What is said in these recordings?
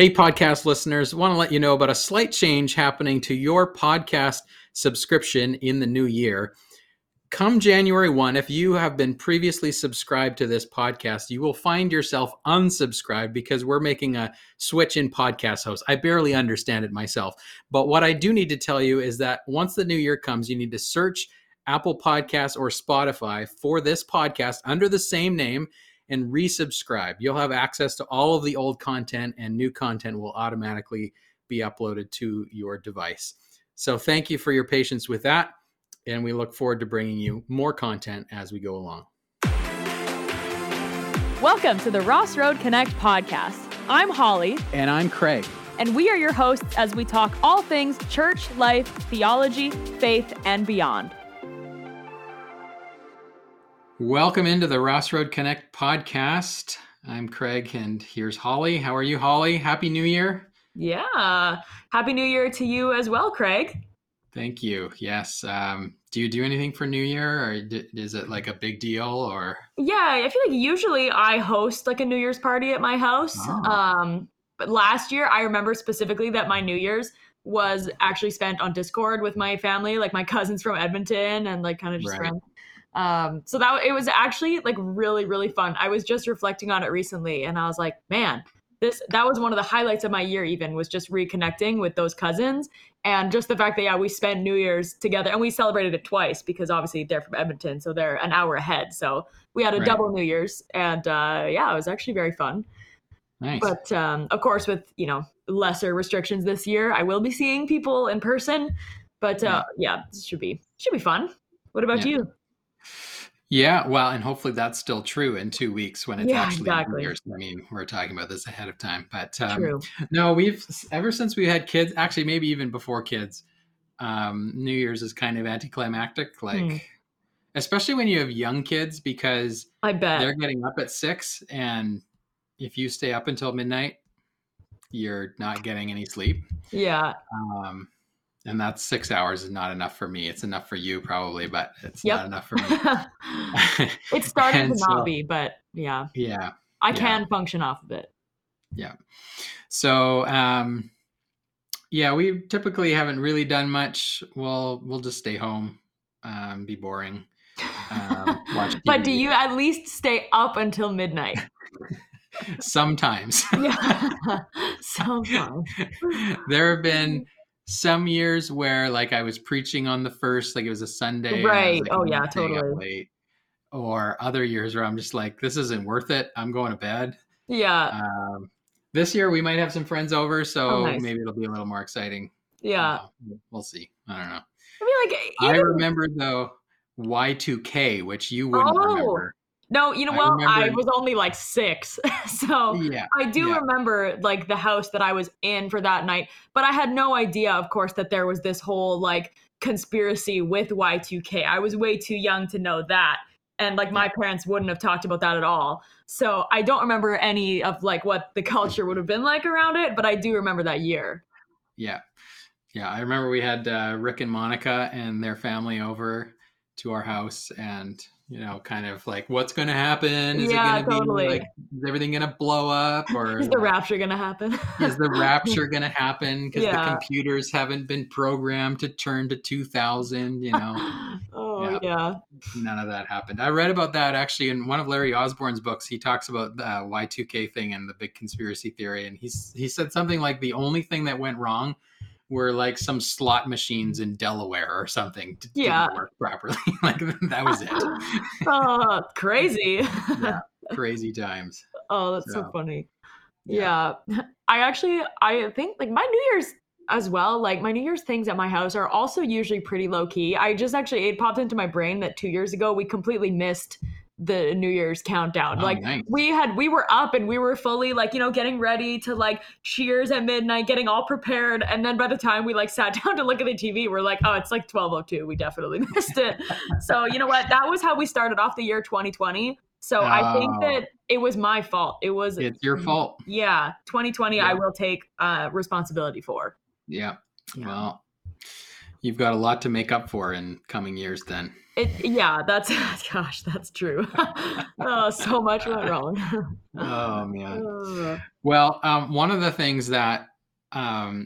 Hey, podcast listeners, want to let you know about a slight change happening to your podcast subscription in the new year. Come January 1, if you have been previously subscribed to this podcast, you will find yourself unsubscribed because we're making a switch in podcast hosts. I barely understand it myself. But what I do need to tell you is that once the new year comes, you need to search Apple Podcasts or Spotify for this podcast under the same name and resubscribe. You'll have access to all of the old content, and new content will automatically be uploaded to your device. So thank you for your patience with that, and we look forward to bringing you more content as we go along. Welcome to the Ross Road Connect podcast. I'm Holly. And I'm Craig. And we are your hosts as we talk all things church, life, theology, faith, and beyond. Welcome into the Ross Road Connect podcast. I'm Craig, and here's Holly. How are you, Holly? Happy New Year. Yeah. Happy New Year to you as well, Craig. Thank you. Yes. Do you do anything for New Year, or is it like a big deal, or? Yeah, I feel like usually I host like a New Year's party at my house. Oh. But last year I remember specifically that my New Year's was actually spent on Discord with my family, like my cousins from Edmonton and like kind of just friends. So that it was actually like really, really fun. I was just reflecting on it recently and I was like, man, that was one of the highlights of my year even, was just reconnecting with those cousins. And just the fact that, yeah, we spent New Year's together, and we celebrated it twice because obviously they're from Edmonton, so they're an hour ahead. So we had a double New Year's, and yeah, it was actually very fun. Nice. But of course, with, you know, lesser restrictions this year, I will be seeing people in person, but yeah, this should be fun. What about you? Yeah, well, and hopefully that's still true in 2 weeks when it's actually New Year's. I mean, we're talking about this ahead of time, but no, we've ever since we had kids, actually maybe even before kids, New Year's is kind of anticlimactic, like especially when you have young kids, because I bet they're getting up at 6, and if you stay up until midnight, you're not getting any sleep. Yeah. And that's 6 hours is not enough for me. It's enough for you probably, but it's not enough for me. It's starting to not be, but I can function off of it. Yeah. So, yeah, we typically haven't really done much. We'll just stay home, be boring. Watch TV. But do you at least stay up until midnight? Sometimes. Sometimes. There have been some years where like I was preaching on the first, like it was a Sunday. Right. Like, oh yeah, totally. Late. Or other years where I'm just like, this isn't worth it. I'm going to bed. Yeah. This year we might have some friends over, so maybe it'll be a little more exciting. Yeah. We'll see. I don't know. I mean, like I remember though Y2K, which you wouldn't remember. No, you know, I was only like 6. So I do remember like the house that I was in for that night, but I had no idea, of course, that there was this whole like conspiracy with Y2K. I was way too young to know that. And like my parents wouldn't have talked about that at all. So I don't remember any of like what the culture would have been like around it, but I do remember that year. Yeah. Yeah. I remember we had Rick and Monica and their family over to our house, and you know, kind of like, what's going to happen? Is it going to be like, is everything going to blow up? Or is the rapture going to happen? Is the rapture going to happen? Because the computers haven't been programmed to turn to 2000, you know? None of that happened. I read about that actually in one of Larry Osborne's books. He talks about the Y2K thing and the big conspiracy theory. And he said something like the only thing that went wrong were like some slot machines in Delaware or something didn't work properly. Like that was it. Oh, crazy. Crazy times. Oh, that's so funny. Yeah. I think like my New Year's as well, like my New Year's things at my house are also usually pretty low key. I just actually, it popped into my brain that 2 years ago, we completely missed the New Year's countdown. Oh, like nice. We were up and we were fully like, you know, getting ready to like cheers at midnight, getting all prepared. And then by the time we like sat down to look at the TV, we're like, oh, it's like 12:02. We definitely missed it. So you know what? That was how we started off the year 2020. So I think that it was my fault. It's your fault. Yeah. 2020, I will take responsibility for. Yeah. Well, You've got a lot to make up for in coming years then. That's true. So much went wrong. Oh, man. Well, one of the things that I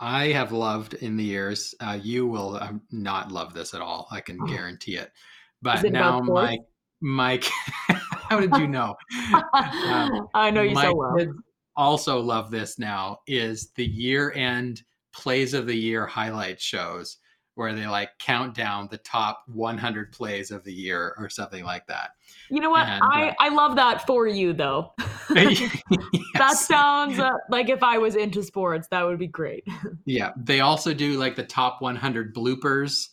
have loved in the years, you will not love this at all. I can guarantee it. But now Mike, how did you know? I know you so well. My kids also love this now, is the year-end plays of the year highlight shows, where they like count down the top 100 plays of the year or something like that. You know what? And, I love that for you though. Yes. That sounds like if I was into sports, that would be great. Yeah. They also do like the top 100 bloopers,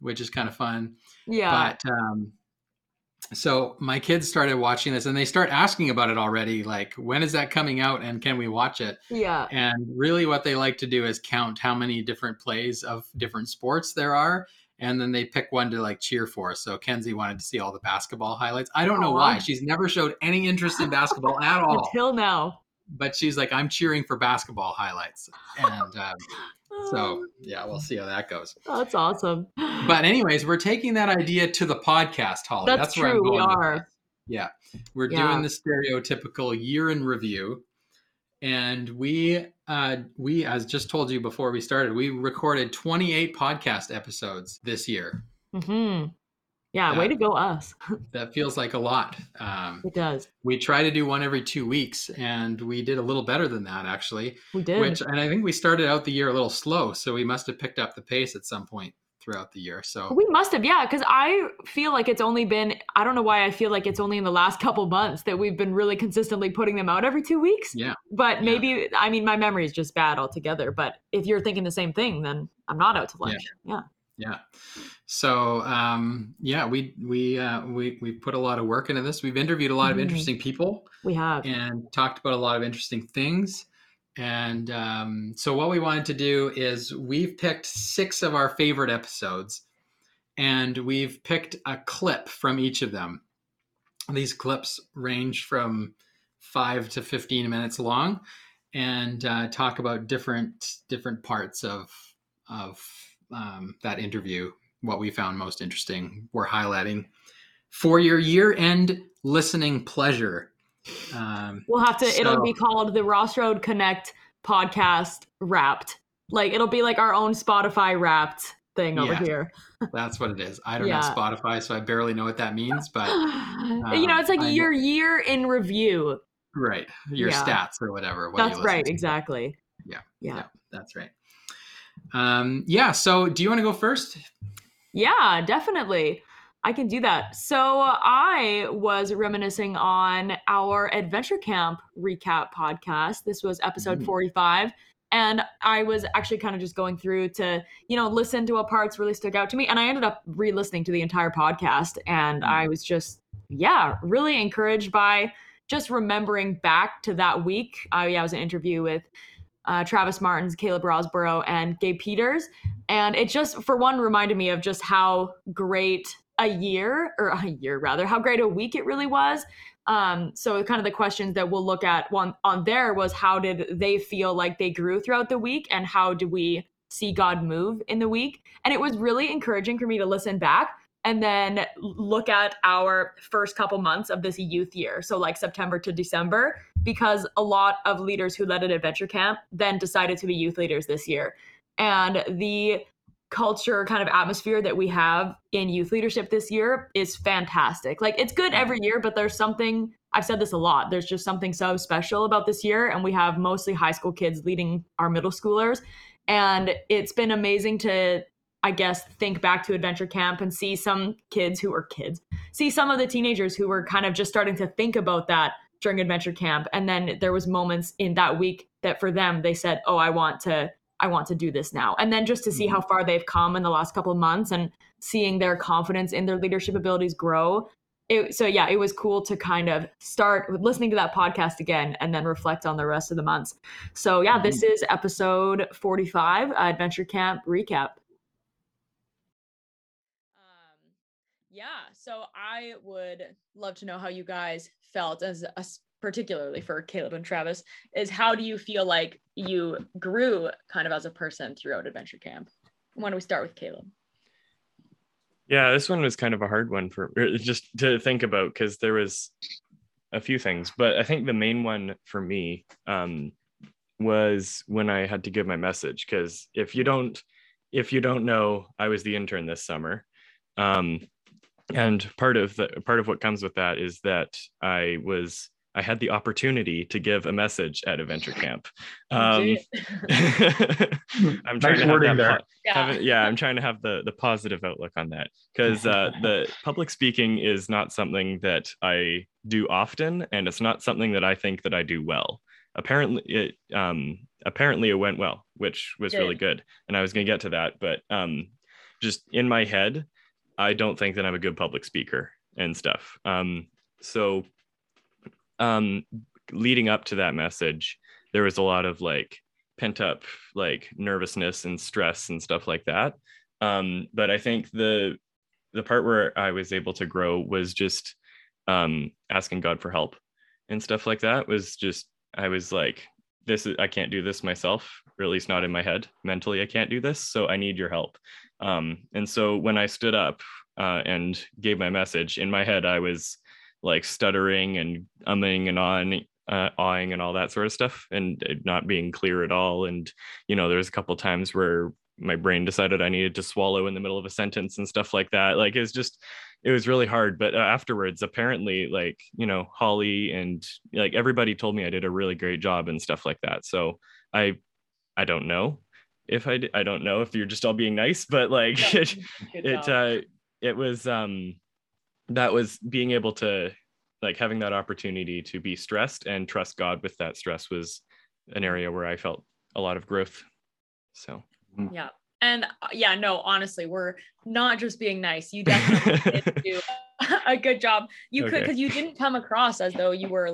which is kind of fun. Yeah. But, so my kids started watching this and they start asking about it already. Like, when is that coming out and can we watch it? Yeah. And really what they like to do is count how many different plays of different sports there are. And then they pick one to like cheer for. So Kenzie wanted to see all the basketball highlights. I don't know why. She's never showed any interest in basketball at all. Until now. But she's like, I'm cheering for basketball highlights. And so, yeah, we'll see how that goes. Oh, that's awesome. But anyways, we're taking that idea to the podcast, Holly. That's true. Where I'm going we are. With yeah. We're doing the stereotypical year in review. And we, as just told you before we started, we recorded 28 podcast episodes this year. Mm-hmm. Yeah, way to go us. That feels like a lot. It does. We try to do one every 2 weeks, and we did a little better than that, actually. We did. And I think we started out the year a little slow, so we must have picked up the pace at some point throughout the year. So we must have, yeah, because I feel like it's only been, I don't know why I feel like it's only in the last couple months that we've been really consistently putting them out every 2 weeks. Yeah. But maybe, I mean, my memory is just bad altogether, but if you're thinking the same thing, then I'm not out to lunch. Yeah. Yeah. So, we put a lot of work into this. We've interviewed a lot of interesting people. We have. And talked about a lot of interesting things. And so what we wanted to do is we've picked 6 of our favorite episodes and we've picked a clip from each of them. These clips range from 5 to 15 minutes long and talk about different parts of that interview, what we found most interesting. We're highlighting for your year-end listening pleasure. We'll have to, it'll be called the Ross Road Connect podcast wrapped. Like, it'll be like our own Spotify wrapped thing over here. That's what it is. I don't know Spotify, so I barely know what that means, but it's like your year in review. Right. Your stats or whatever. What that's right. To. Exactly. Yeah. That's right. So do you want to go first? Yeah, definitely. I can do that. So I was reminiscing on our Adventure Camp recap podcast. This was episode 45. And I was actually kind of just going through to, listen to what parts really stuck out to me. And I ended up re-listening to the entire podcast. And I was just, really encouraged by just remembering back to that week. I was in an interview with Travis Martins, Caleb Rosborough, and Gabe Peters. And it just, for one, reminded me of just how great how great a week it really was. So kind of the questions that we'll look at on there was, how did they feel like they grew throughout the week? And how do we see God move in the week? And it was really encouraging for me to listen back and then look at our first couple months of this youth year. So like September to December, because a lot of leaders who led an adventure camp then decided to be youth leaders this year. And the culture kind of atmosphere that we have in youth leadership this year is fantastic. Like, it's good every year, but there's something, I've said this a lot, there's just something so special about this year. And we have mostly high school kids leading our middle schoolers. And it's been amazing to, I guess, think back to Adventure Camp and see some of the teenagers who were kind of just starting to think about that during Adventure Camp. And then there was moments in that week that for them, they said, oh, I want to do this now. And then just to see how far they've come in the last couple of months and seeing their confidence in their leadership abilities grow. It was cool to kind of start with listening to that podcast again and then reflect on the rest of the months. So this is episode 45, Adventure Camp recap. So I would love to know how you guys felt, particularly for Caleb and Travis, is how do you feel like you grew kind of as a person throughout Adventure Camp? why don't we start with Caleb? Yeah, this one was kind of a hard one for just to think about, because there was a few things, but I think the main one for me was when I had to give my message, because if you don't know, I was the intern this summer. And part of what comes with that is that I had the opportunity to give a message at Adventure Camp. I'm trying to have that, I'm trying to have the positive outlook on that, because the public speaking is not something that I do often, and it's not something that I think that I do well. Apparently it went well, which was really good, and I was going to get to that, but just in my head, I don't think that I'm a good public speaker and stuff. Leading up to that message, there was a lot of pent up nervousness and stress and stuff like that. But I think the part where I was able to grow was just asking God for help and stuff like that. I was like, I can't do this myself, or at least not in my head. Mentally, I can't do this, so I need your help. And so when I stood up and gave my message, in my head, I was stuttering and umming and awing and all that sort of stuff, and not being clear at all. And, there was a couple of times where my brain decided I needed to swallow in the middle of a sentence and stuff like that. It was really hard. But afterwards, apparently, Holly and everybody told me I did a really great job and stuff like that. So I don't know if I don't know if you're just all being nice, but it was, that was being able to having that opportunity to be stressed and trust God with that stress was an area where I felt a lot of growth. So, yeah. And honestly, we're not just being nice. You definitely did do a good job. Cause you didn't come across as though you were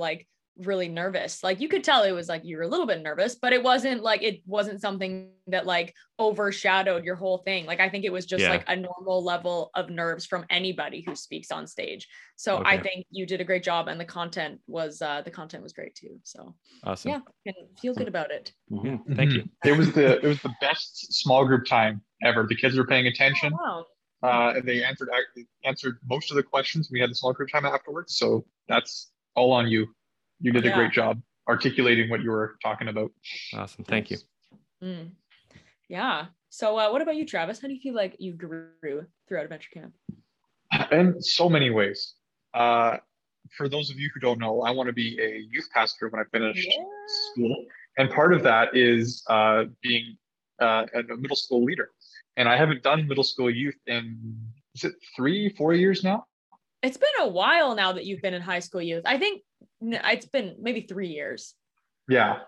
really nervous. You could tell it was you were a little bit nervous, but it wasn't something that overshadowed your whole thing. I think it was just a normal level of nerves from anybody who speaks on stage. So I think you did a great job, and the content was great too. So awesome. Yeah, you can feel good about it. Mm-hmm. Thank you. It was the best small group time ever. The kids were paying attention. Oh, wow. And they answered most of the questions. We had the small group time afterwards. So that's all on you. You did a great job articulating what you were talking about. Awesome. Thank you. Mm. Yeah. So what about you, Travis? How do you feel you grew throughout Adventure Camp? In so many ways. For those of you who don't know, I want to be a youth pastor when I finish school. And part of that is being a middle school leader. And I haven't done middle school youth in, is it 3-4 years now? It's been a while now that you've been in high school youth. I think it's been maybe 3 years. Yeah.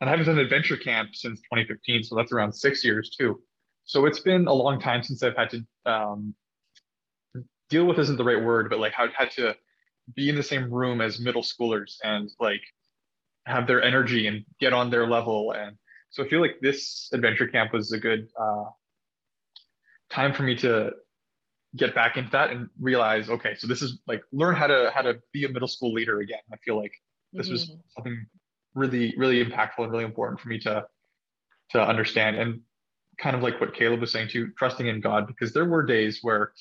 And I haven't done Adventure Camp since 2015. So that's around 6 years too. So it's been a long time since I've had to deal with, isn't the right word, but had to be in the same room as middle schoolers and have their energy and get on their level. And so I feel like this Adventure Camp was a good time for me to get back into that and realize, okay, so this is learn how to be a middle school leader again. I feel like this was something really, really impactful and really important for me to understand. And kind of what Caleb was saying too, trusting in God, because there were days where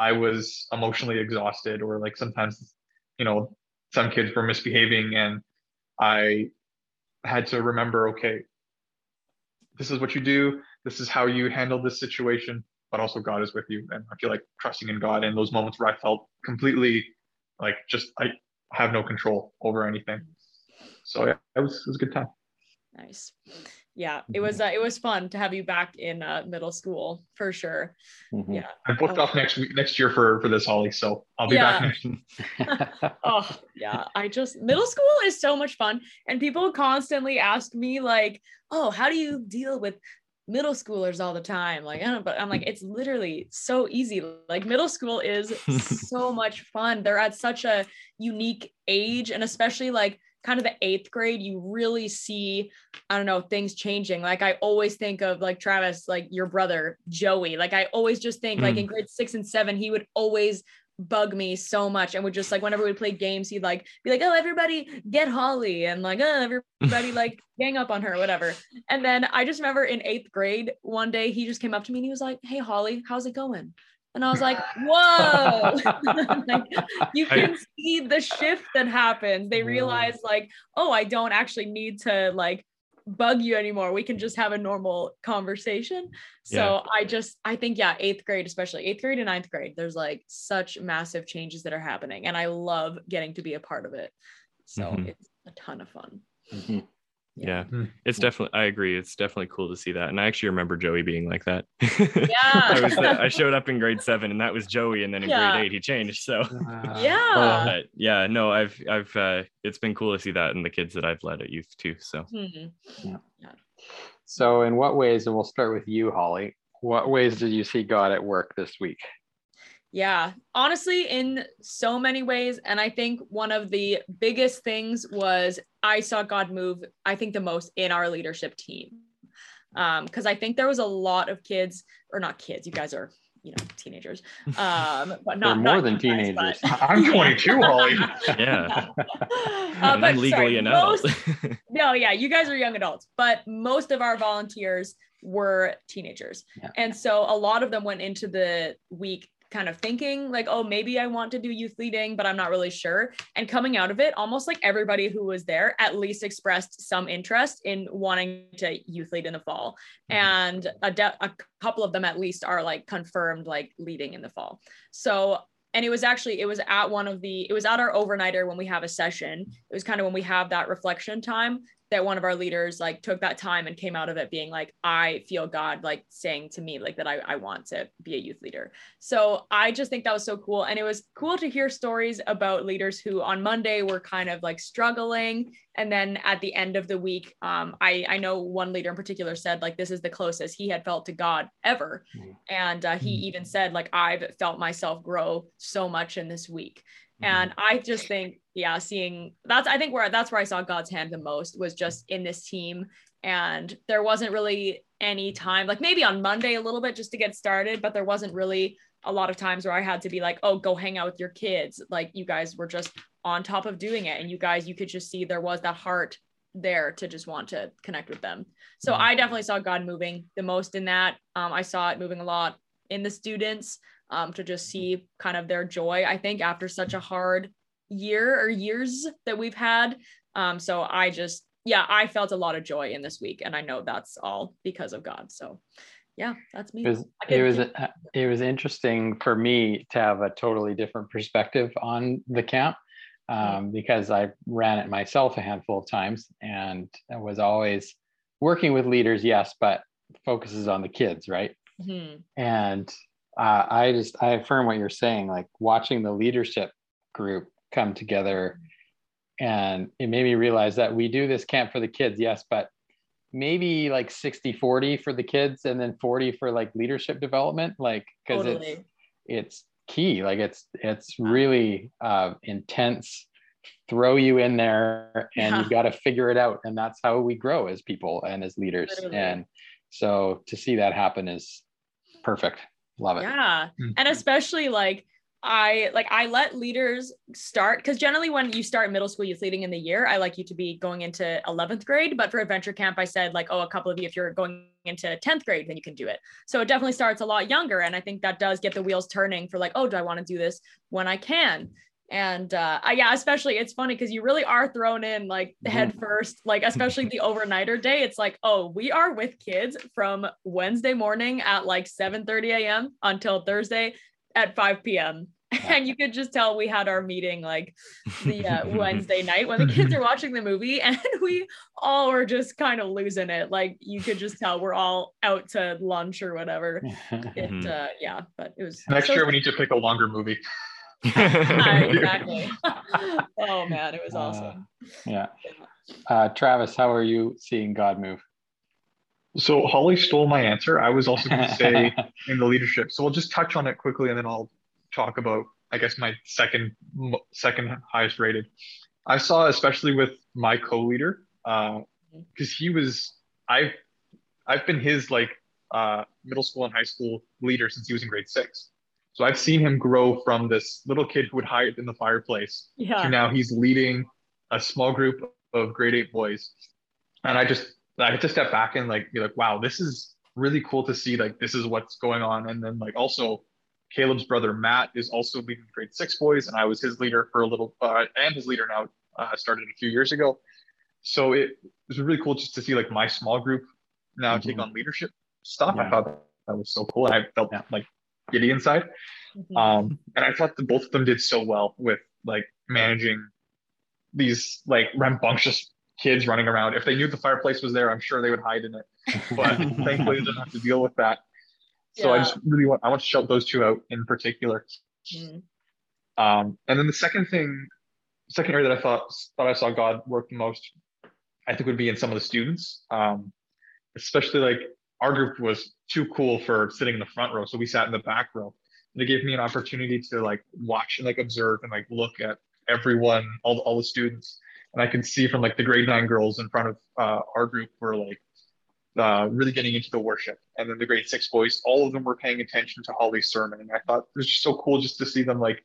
I was emotionally exhausted, or sometimes, some kids were misbehaving, and I had to remember, okay, this is what you do. This is how you handle this situation. But also God is with you. And I feel like trusting in God in those moments where I felt completely I have no control over anything. So yeah, it was a good time. Nice. Yeah, it was fun to have you back in middle school for sure. Mm-hmm. Yeah. I booked off next year for this, Holly. So I'll be back next. Oh yeah. Middle school is so much fun. And people constantly ask me oh, how do you deal with middle schoolers all the time? But I'm it's literally so easy. Middle school is so much fun. They're at such a unique age, and especially kind of the 8th grade, you really see, I don't know, things changing. I always think of Travis, your brother Joey. I always just think in grade 6 and 7, he would always bug me so much, and would just like, whenever we played games, he'd like be like, oh, everybody get Holly, and like, oh, everybody like gang up on her, whatever. And then I just remember in 8th grade one day he just came up to me and he was like, hey Holly, how's it going? And I was like, whoa, like, you can see the shift that happens. They realize like, oh, I don't actually need to like bug you anymore. We can just have a normal conversation. So yeah. I think, yeah, 8th grade, especially 8th grade and 9th grade, there's like such massive changes that are happening. And I love getting to be a part of it. So it's a ton of fun. Yeah. It's definitely, I agree. It's definitely cool to see that. And I actually remember Joey being like that. Yeah. I showed up in grade 7 and that was Joey. And then in grade 8, he changed. So yeah, no, I've it's been cool to see that in the kids that I've led at youth too. So, So in what ways, and we'll start with you, Holly, what ways did you see God at work this week? Yeah, honestly, in so many ways. And I think one of the biggest things was I saw God move, I think, the most in our leadership team. Because I think there was a lot of kids, or not kids, you guys are, you know, teenagers. But not more than teenagers. Guys, but... I'm 22, Holly. Yeah. I'm legally an adult. No, yeah, you guys are young adults, but most of our volunteers were teenagers. Yeah. And so a lot of them went into the week kind of thinking like, oh, maybe I want to do youth leading, but I'm not really sure. And coming out of it, almost like everybody who was there at least expressed some interest in wanting to youth lead in the fall. And a couple of them at least are like confirmed like leading in the fall. So, and it was at our overnighter when we have a session. It was kind of when we have that reflection time that one of our leaders like took that time and came out of it being like, I feel God like saying to me like that I want to be a youth leader. So I just think that was so cool. And it was cool to hear stories about leaders who on Monday were kind of like struggling. And then at the end of the week, I know one leader in particular said like, this is the closest he had felt to God ever. And he even said like, I've felt myself grow so much in this week. And I just think, yeah, that's where I saw God's hand the most, was just in this team. And there wasn't really any time, like maybe on Monday a little bit just to get started, but there wasn't really a lot of times where I had to be like, oh, go hang out with your kids. Like you guys were just on top of doing it. And you could just see there was that heart there to just want to connect with them. So I definitely saw God moving the most in that. I saw it moving a lot in the students. To just see kind of their joy, I think, after such a hard year or years that we've had. So I felt a lot of joy in this week, and I know that's all because of God. So yeah, that's me. It was interesting for me to have a totally different perspective on the camp because I ran it myself a handful of times and was always working with leaders, yes, but focuses on the kids, right? And I affirm what you're saying, like watching the leadership group come together, and it made me realize that we do this camp for the kids, yes, but maybe like 60-40 for the kids and then 40 for like leadership development, like because it's key, like it's really intense, throw you in there and you've got to figure it out, and that's how we grow as people and as leaders. Literally. And so to see that happen is perfect. Love it. Yeah. And especially like I let leaders start, because generally when you start middle school youth leading in the year, I like you to be going into 11th grade. But for Adventure Camp, I said like, a couple of you, if you're going into 10th grade, then you can do it. So it definitely starts a lot younger. And I think that does get the wheels turning for like, oh, do I want to do this when I can? And especially it's funny because you really are thrown in like head first, like especially the overnighter day. It's like, oh, we are with kids from Wednesday morning at like 7:30 a.m. until Thursday at 5 p.m. And you could just tell we had our meeting like the Wednesday night when the kids are watching the movie, and we all were just kind of losing it. Like you could just tell we're all out to lunch or whatever. But it was next year we need to pick a longer movie. Exactly. Oh man, it was awesome. Travis, how are you seeing God move? So Holly stole my answer. I was also going to say in the leadership, so we'll just touch on it quickly and then I'll talk about, I guess, my second highest rated. I saw, especially with my co-leader, because he was, I've been his like middle school and high school leader since he was in grade 6. So I've seen him grow from this little kid who would hide in the fireplace to now he's leading a small group of grade 8 boys. And I had to step back and like be like, wow, this is really cool to see. Like, this is what's going on. And then like also Caleb's brother Matt is also leading grade 6 boys, and I was his leader for a little, and his leader now started a few years ago. So it was really cool just to see like my small group now take on leadership stuff. I thought that was so cool, and I felt like giddy inside. And I thought that both of them did so well with like managing these like rambunctious kids running around. If they knew the fireplace was there, I'm sure they would hide in it, but thankfully they didn't have to deal with that. So I just really want to shout those two out in particular. And then the second area that I thought I saw God work the most, I think, would be in some of the students. Especially like our group was too cool for sitting in the front row, so we sat in the back row. And it gave me an opportunity to like watch and like observe and like look at everyone, all the students. And I could see from like the grade 9 girls in front of our group were like really getting into the worship. And then the grade 6 boys, all of them were paying attention to Holly's sermon. And I thought it was just so cool just to see them like,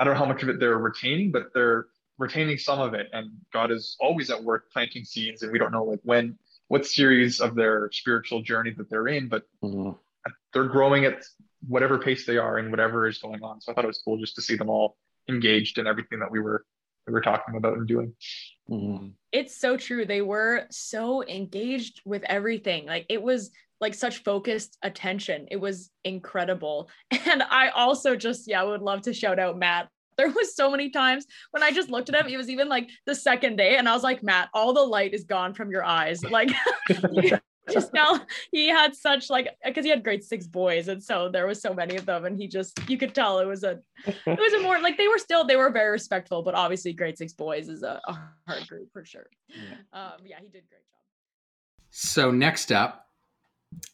I don't know how much of it they're retaining, but they're retaining some of it. And God is always at work planting seeds, and we don't know like when, what series of their spiritual journey that they're in, but they're growing at whatever pace they are and whatever is going on. So I thought it was cool just to see them all engaged in everything that we were talking about and doing. It's so true. They were so engaged with everything. Like, it was like such focused attention. It was incredible. And I also just, would love to shout out Matt. There was so many times when I just looked at him, it was even like the second day, and I was like, Matt, all the light is gone from your eyes. Like, just now he had such like, because he had grade 6 boys, and so there was so many of them, and he just, you could tell it was a more like, they were very respectful, but obviously grade 6 boys is a hard group for sure. He did a great job. So next up,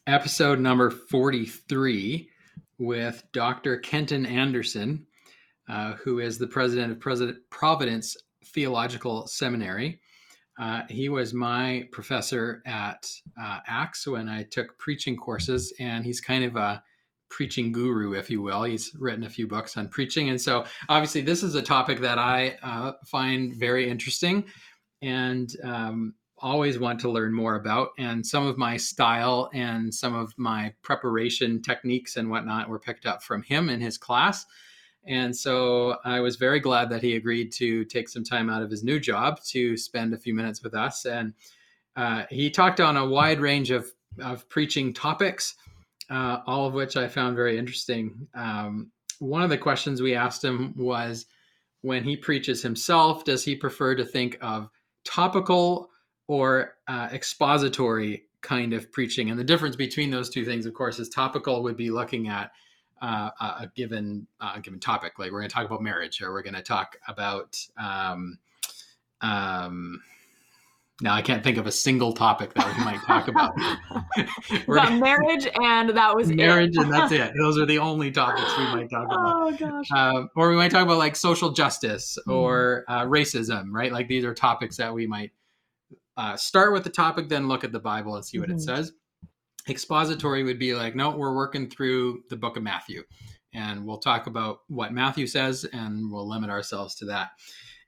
episode number 43 with Dr. Kenton Anderson, who is the president of Providence Theological Seminary. He was my professor at ACTS when I took preaching courses, and he's kind of a preaching guru, if you will. He's written a few books on preaching. And so obviously this is a topic that I find very interesting and always want to learn more about. And some of my style and some of my preparation techniques and whatnot were picked up from him in his class. And so I was very glad that he agreed to take some time out of his new job to spend a few minutes with us. And he talked on a wide range of preaching topics, all of which I found very interesting. One of the questions we asked him was, when he preaches himself, does he prefer to think of topical or expository kind of preaching? And the difference between those two things, of course, is topical would be looking at a given topic, like we're going to talk about marriage, or we're going to talk about now I can't think of a single topic that we might talk about. Marriage, and that was marriage, and that's it. Those are the only topics we might talk about. Oh gosh! Or we might talk about like social justice or racism, right? Like, these are topics that we might start with the topic, then look at the Bible and see what it says. Expository would be like, no, we're working through the book of Matthew, and we'll talk about what Matthew says, and we'll limit ourselves to that.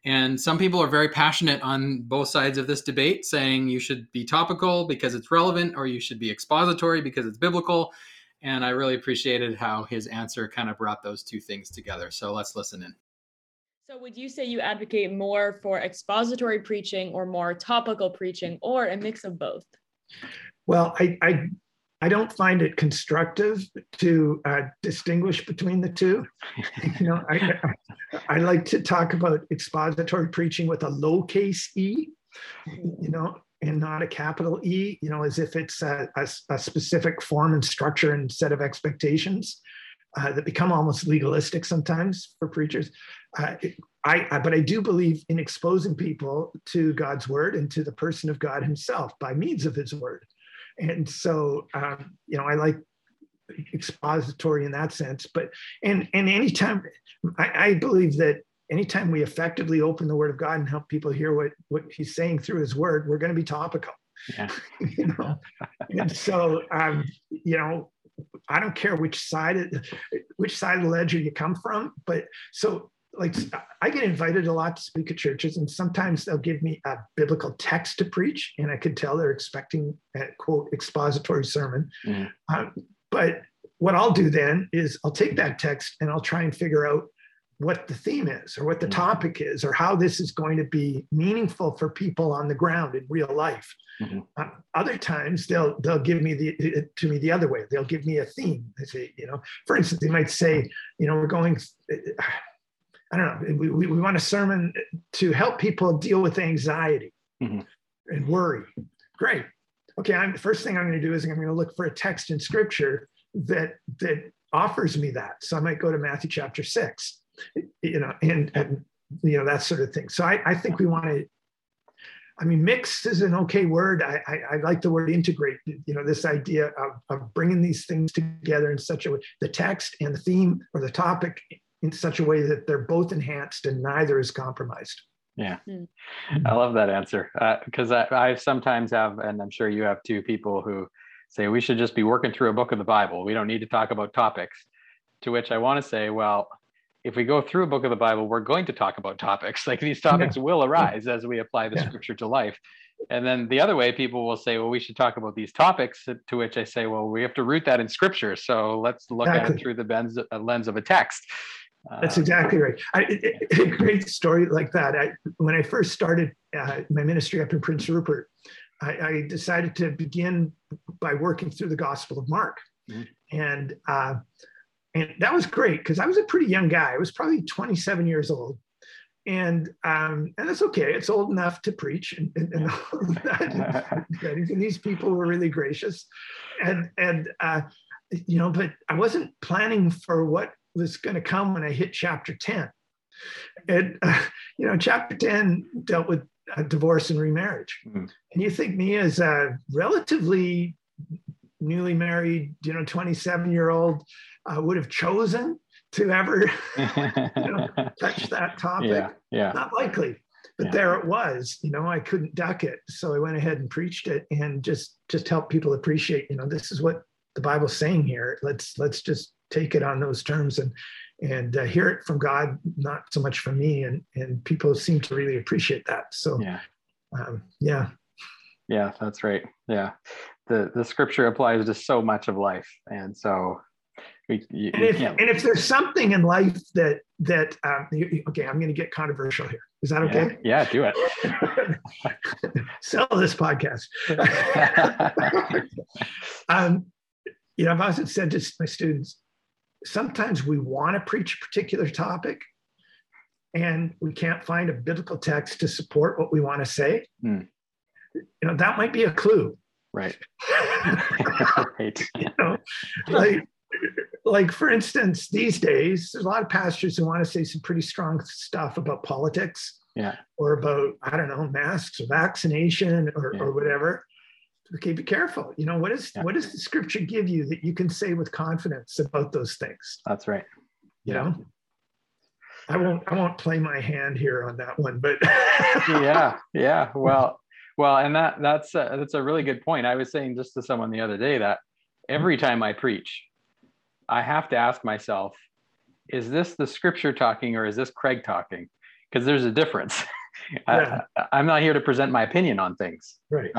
And some people are very passionate on both sides of this debate, saying you should be topical because it's relevant, or you should be expository because it's biblical. And I really appreciated how his answer kind of brought those two things together. So let's listen in. So would you say you advocate more for expository preaching or more topical preaching, or a mix of both? Well, I don't find it constructive to distinguish between the two. You know, I like to talk about expository preaching with a lowercase e, you know, and not a capital E, you know, as if it's a specific form and structure and set of expectations that become almost legalistic sometimes for preachers. But I do believe in exposing people to God's word and to the person of God himself by means of his word. And so, you know, I like expository in that sense, but, and anytime, I believe that anytime we effectively open the word of God and help people hear what he's saying through his word, we're going to be topical. Yeah. You know? And so, you know, I don't care which side of the ledger you come from, but so like I get invited a lot to speak at churches, and sometimes they'll give me a biblical text to preach, and I could tell they're expecting a quote expository sermon. Mm. But what I'll do then is I'll take that text and I'll try and figure out what the theme is or what the topic is or how this is going to be meaningful for people on the ground in real life. Mm-hmm. Other times they'll give me the other way. They'll give me a theme. They say, you know, for instance, they might say, you know, we're going, I don't know, we want a sermon to help people deal with anxiety mm-hmm. and worry. Great. Okay. The first thing I'm going to do is I'm going to look for a text in scripture that offers me that. So I might go to Matthew chapter 6. You know, and you know, that sort of thing. So I think we want to, I mean, mixed is an okay word. I like the word integrate, you know, this idea of bringing these things together in such a way, the text and the theme or the topic in such a way that they're both enhanced and neither is compromised. Yeah. Mm-hmm. I love that answer because I sometimes have, and I'm sure you have too, people who say we should just be working through a book of the Bible. We don't need to talk about topics, to which I want to say, well, if we go through a book of the Bible, we're going to talk about topics. Like these topics will arise as we apply the scripture to life. And then the other way people will say, well, we should talk about these topics, to which I say, well, we have to root that in scripture. So let's look exactly. at it through the lens of a text. That's exactly right. A great story like that. When I first started my ministry up in Prince Rupert, I decided to begin by working through the Gospel of Mark. Mm-hmm. And that was great because I was a pretty young guy. I was probably 27 years old. And that's okay. It's old enough to preach and all of that. And these people were really gracious. And you know, but I wasn't planning for what was going to come when I hit chapter 10. And, you know, chapter 10 dealt with divorce and remarriage. Mm-hmm. And you think me as a relatively newly married, you know, 27-year-old, would have chosen to ever touch that topic. Yeah, yeah. Not likely, but there it was, you know, I couldn't duck it. So I went ahead and preached it and just help people appreciate, you know, this is what the Bible's saying here. Let's just take it on those terms and hear it from God, not so much from me. And people seem to really appreciate that. So, Yeah, that's right. Yeah. The scripture applies to so much of life. And so if there's something in life that I'm going to get controversial here. Is that okay? Yeah, do it. Sell this podcast. You know, I've often said to my students, sometimes we want to preach a particular topic and we can't find a biblical text to support what we want to say. Mm. You know, that might be a clue. Right. Right. You know, like for instance, these days, there's a lot of pastors who want to say some pretty strong stuff about politics or about, I don't know, masks or vaccination or whatever. Okay, be careful. You know, what does the scripture give you that you can say with confidence about those things? That's right. You know? I won't play my hand here on that one, but yeah. Well, and that's a really good point. I was saying just to someone the other day that every time I preach, I have to ask myself, is this the scripture talking or is this Craig talking? Because there's a difference. Yeah. I'm not here to present my opinion on things. Right.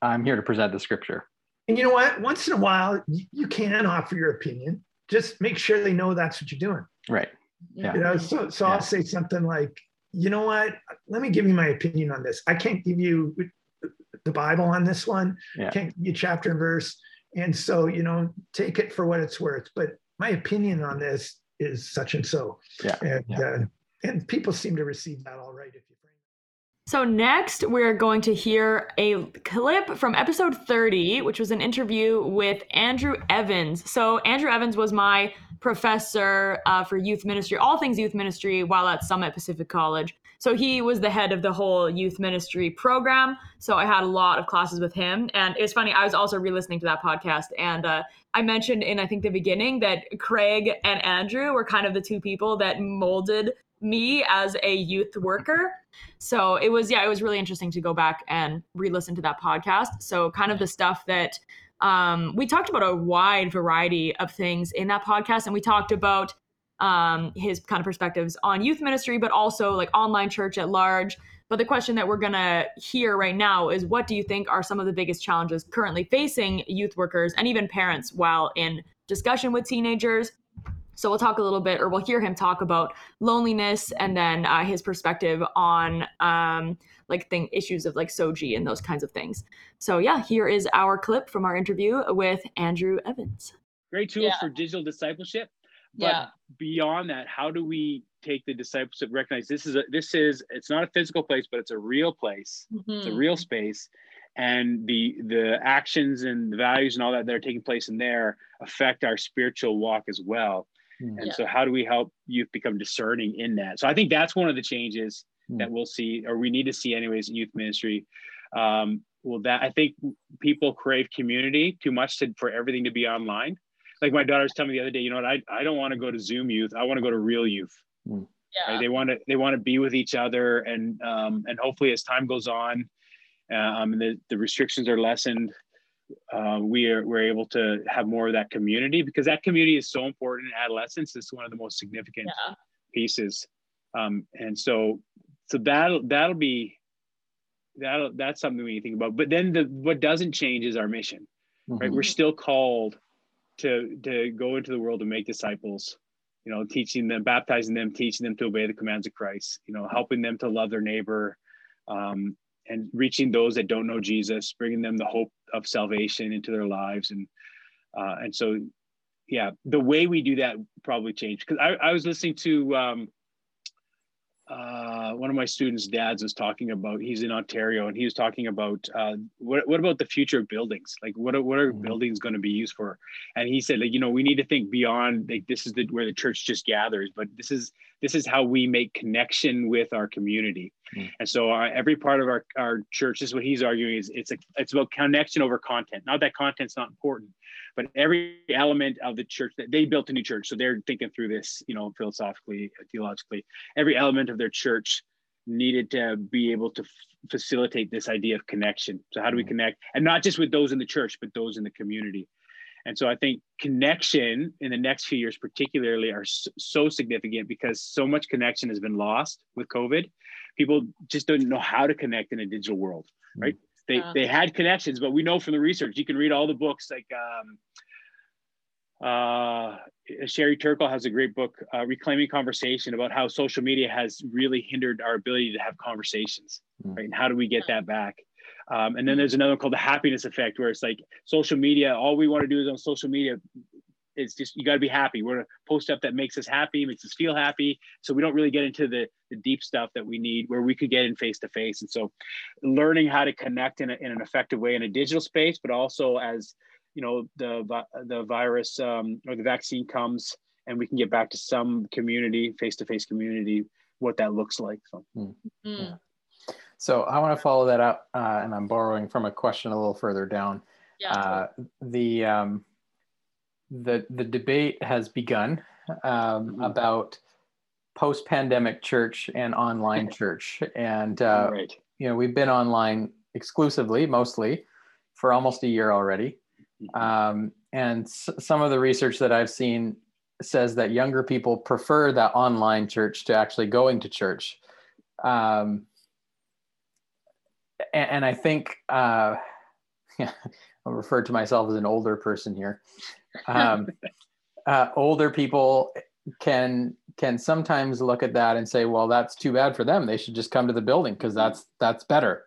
I'm here to present the scripture. And you know what? Once in a while, you can offer your opinion. Just make sure they know that's what you're doing. Right. Yeah. You know, so I'll say something like, you know what, let me give you my opinion on this. I can't give you the Bible on this one. I can't give you chapter and verse. And so, you know, take it for what it's worth. But my opinion on this is such and so. Yeah. And people seem to receive that all right. If you bring it. So next, we're going to hear a clip from episode 30, which was an interview with Andrew Evans. So Andrew Evans was my professor for youth ministry, all things youth ministry, while at Summit Pacific College. So he was the head of the whole youth ministry program. So I had a lot of classes with him. And it was funny, I was also re-listening to that podcast. And I mentioned in, I think, the beginning that Craig and Andrew were kind of the two people that molded me as a youth worker. So it was really interesting to go back and re-listen to that podcast. So kind of the stuff that We talked about a wide variety of things in that podcast, and we talked about his kind of perspectives on youth ministry, but also like online church at large. But the question that we're going to hear right now is, what do you think are some of the biggest challenges currently facing youth workers and even parents while in discussion with teenagers? So we'll talk a little bit, or we'll hear him talk about loneliness, and then his perspective on issues of like SOGI and those kinds of things. So yeah, here is our clip from our interview with Andrew Evans. Great tools for digital discipleship, but beyond that, how do we take the discipleship? Recognize it's not a physical place, but it's a real place. Mm-hmm. It's a real space. And the actions and the values and all that are taking place in there affect our spiritual walk as well. Mm. And so how do we help youth become discerning in that? So I think that's one of the changes that we'll see, or we need to see anyways, in youth ministry. I think people crave community too much for everything to be online. Like my daughter was telling me the other day, you know what, I don't want to go to Zoom youth. I want to go to real youth. Mm. Yeah. Right? They want to be with each other. And hopefully as time goes on, the restrictions are lessened. We're able to have more of that community, because that community is so important in adolescence. It's one of the most significant pieces. And so that's something we think about. But then what doesn't change is our mission, right? We're still called to go into the world and make disciples, you know, teaching them, baptizing them, teaching them to obey the commands of Christ, you know, helping them to love their neighbor, and reaching those that don't know Jesus, bringing them the hope of salvation into their lives. And so, the way we do that probably changed. Because I was listening to one of my students' dads was talking about, he's in Ontario, and he was talking about what about the future of buildings? Like what are buildings going to be used for? And he said, like, you know, we need to think beyond, like, this is where the church just gathers, but this is how we make connection with our community. Mm. And so every part of our church, is what he's arguing, is it's about connection over content. Not that content's not important, but every element of the church, that they built a new church, so they're thinking through this, you know, philosophically, theologically, every element of their church needed to be able to facilitate this idea of connection. So how do we connect? And not just with those in the church, but those in the community. And so I think connection in the next few years particularly are so significant, because so much connection has been lost with COVID. People just don't know how to connect in a digital world, right? They had connections, but we know from the research, you can read all the books, like Sherry Turkle has a great book, Reclaiming Conversation, about how social media has really hindered our ability to have conversations, right? And how do we get that back? And then there's another one called The Happiness Effect, where it's like social media, all we want to do is on social media, it's just, you got to be happy. We're going to post stuff that makes us happy, makes us feel happy. So we don't really get into the deep stuff that we need, where we could get in face to face. And so learning how to connect in an effective way in a digital space, but also as, you know, the virus or the vaccine comes and we can get back to some community, face-to-face community, what that looks like. So. Mm-hmm. Yeah. So I want to follow that up, and I'm borrowing from a question a little further down. Yeah. The debate has begun about post-pandemic church and online church. And, you know, we've been online exclusively, mostly, for almost a year already. And some of the research that I've seen says that younger people prefer that online church to actually going to church. And I think, I'll refer to myself as an older person here. Older people can sometimes look at that and say, well, that's too bad for them. They should just come to the building, because that's better.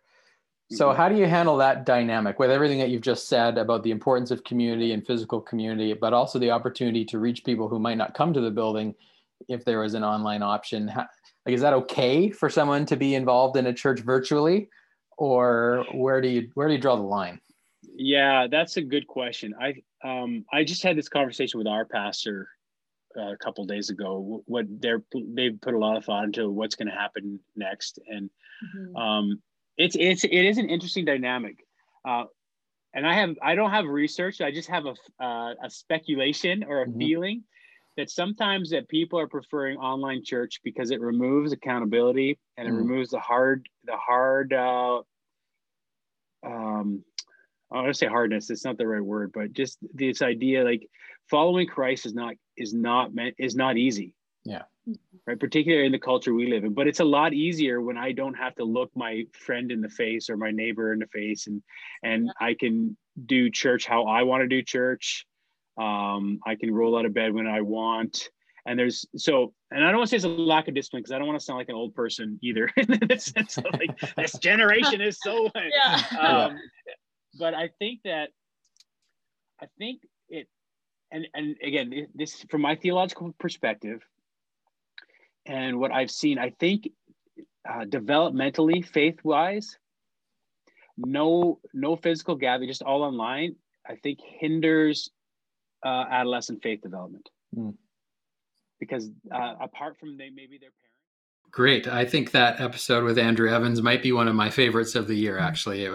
So how do you handle that dynamic with everything that you've just said about the importance of community and physical community, but also the opportunity to reach people who might not come to the building if there was an online option? Like, is that okay for someone to be involved in a church virtually, or where do you draw the line? Yeah, that's a good question. I just had this conversation with our pastor a couple of days ago. What they've put a lot of thought into what's going to happen next, and it is an interesting dynamic, and I don't have research. I just have a speculation or a feeling that sometimes that people are preferring online church because it removes accountability, and it removes the hard I would say hardness, it's not the right word, but just this idea, like following Christ is not easy. Yeah. Right. Particularly in the culture we live in, but it's a lot easier when I don't have to look my friend in the face or my neighbor in the face, and I can do church how I want to do church. I can roll out of bed when I want. And and I don't want to say it's a lack of discipline, because I don't want to sound like an old person either. So like, this generation is so, yeah. But I think it, and again, this from my theological perspective and what I've seen, I think developmentally, faith-wise, no physical gathering, just all online, I think hinders adolescent faith development. Mm. Because apart from maybe their parents. Great. I think that episode with Andrew Evans might be one of my favorites of the year, actually. It